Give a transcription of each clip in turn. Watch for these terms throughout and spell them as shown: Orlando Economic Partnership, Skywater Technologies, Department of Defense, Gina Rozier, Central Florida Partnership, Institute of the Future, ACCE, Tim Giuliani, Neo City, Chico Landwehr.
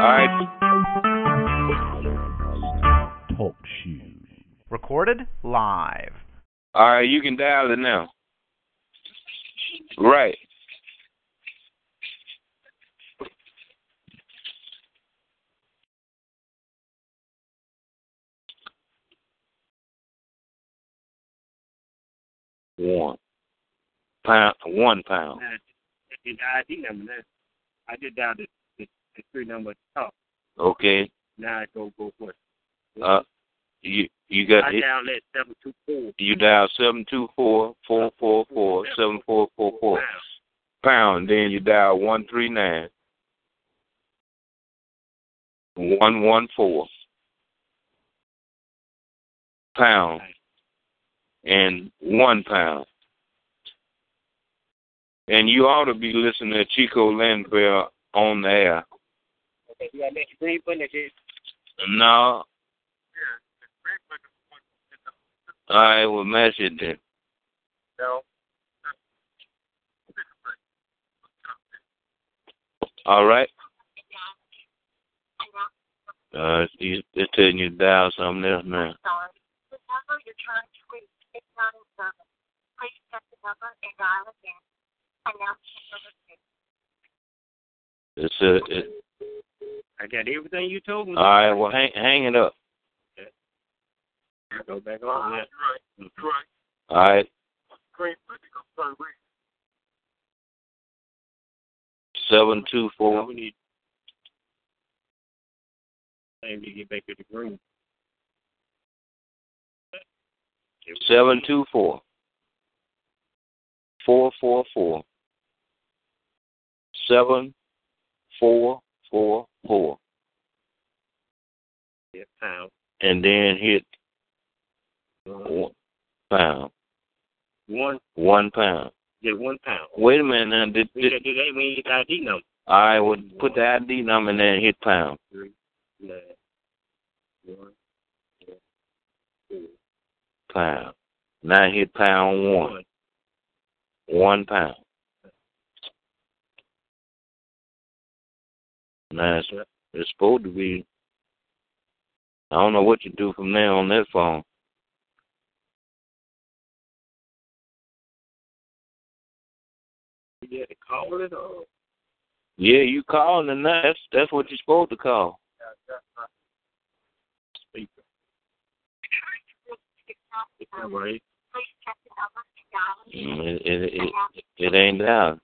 All right. Talk shoes. Recorded live. All right, you can dial it now. Right. One pound. The ID number. That's, I just dialed the three number top. Okay. Now I go for it. You got it. I dialed that 724. You dial 724-444-7444 pound. Then you dial 139-114 pound. And 1 pound. And you ought to be listening to Chico Landwehr on the air. Okay, do I make a green button again? No. Yeah, I will message it. No. All right. It's telling you to dial something else now. Sorry. The number you're trying to reach is not in service. Please check the number and dial again. I got everything you told me. All right, well, hang it up. Okay. Go back on that. That's right. All right. 724. We need to get back to the green. 724. 444-7444. Yeah, pound. And then hit 1 pound. 1 pound. Yeah, 1 pound. Wait a minute now. Did that mean you got ID number? I would put the ID number and then hit pound. 3, 9, 1, 2. Pound. Now hit pound 1. 1 pound. Now it's supposed to be. I don't know what you do from there on that phone. You had to call it or? Yeah, you calling and that's what you're supposed to call. All right. It ain't out.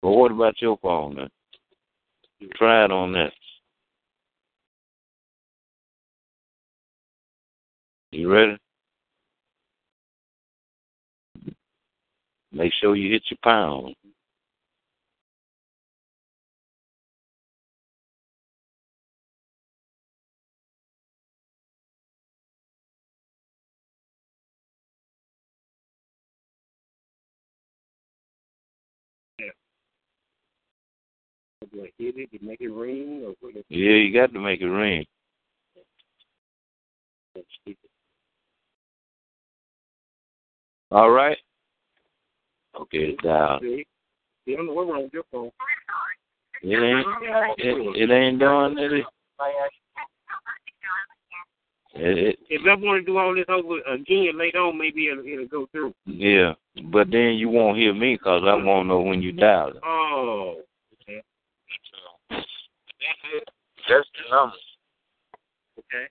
But what about your phone, man? Try it on that. You ready? Make sure you hit your pound. Do I hit it to make it ring? Or what? Yeah, you got to make it ring. All right. Okay, it's dialed. You don't know what's wrong with your phone. It ain't done, is it? If I want to do all this over again later on, maybe it'll go through. Yeah, but then you won't hear me because I won't know when you dial it. Oh. That's the number. Okay.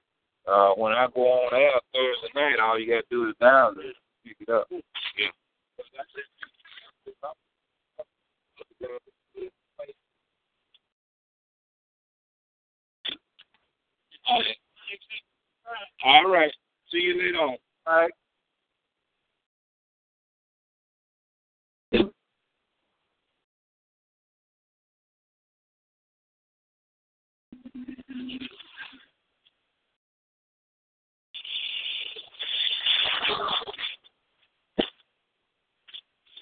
When I go on air Thursday night, all you got to do is dial it, pick it up. Yeah. All right. See you later on. All right.